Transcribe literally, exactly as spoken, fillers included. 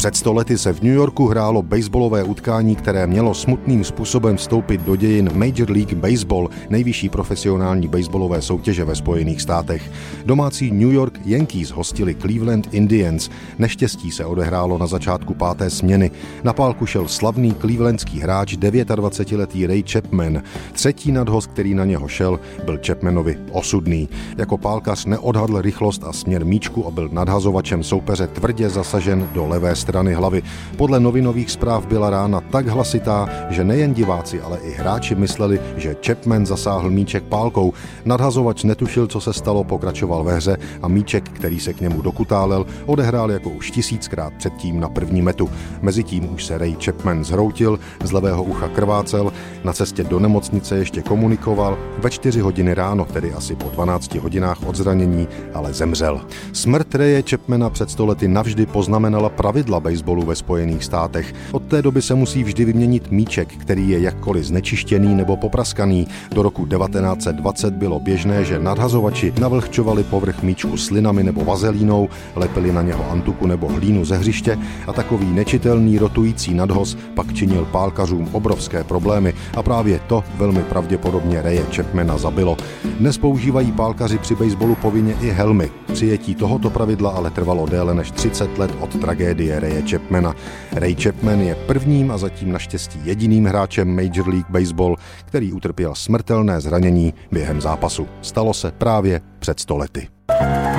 Před sto lety se v New Yorku hrálo baseballové utkání, které mělo smutným způsobem vstoupit do dějin Major League Baseball, nejvyšší profesionální baseballové soutěže ve Spojených státech. Domácí New York Yankees hostili Cleveland Indians. Neštěstí se odehrálo na začátku páté směny. Na pálku šel slavný clevelandský hráč dvacetidvouletý Ray Chapman. Třetí nadhost, který na něho šel, byl Chapmanovi osudný. Jako pálkař neodhadl rychlost a směr míčku a byl nadhazovačem soupeře tvrdě zasažen do levé strany hlavy. Podle novinových zpráv byla rána tak hlasitá, že nejen diváci, ale i hráči mysleli, že Chapman zasáhl míček pálkou. Nadhazovač netušil, co se stalo, pokračoval ve hře a míček, který se k němu dokutálel, odehrál jako už tisíckrát předtím na první metu. Mezitím už se Ray Chapman zhroutil, z levého ucha krvácel, na cestě do nemocnice ještě komunikoval, ve čtyři hodiny ráno, tedy asi po dvanácti hodinách od zranění, ale zemřel. Smrt Raye Chapmana před sto lety navždy poznamenala pravidla baseballu ve Spojených státech. Od té doby se musí vždy vyměnit míček, který je jakkoliv znečištěný nebo popraskaný. Do roku devatenáct set dvacet bylo běžné, že nadhazovači navlhčovali povrch míčku slinami nebo vazelínou, lepili na něho antuku nebo hlínu ze hřiště a takový nečitelný rotující nadhoz pak činil pálkařům obrovské problémy a právě to velmi pravděpodobně Raye Chapmana zabilo. Dnes používají pálkaři při baseballu povinně i helmy. Přijetí tohoto pravidla ale trvalo déle než třicet let od tragédie Raye Chapmana. Ray Chapman je prvním a zatím naštěstí jediným hráčem Major League Baseball, který utrpěl smrtelné zranění během zápasu. Stalo se právě před sto lety.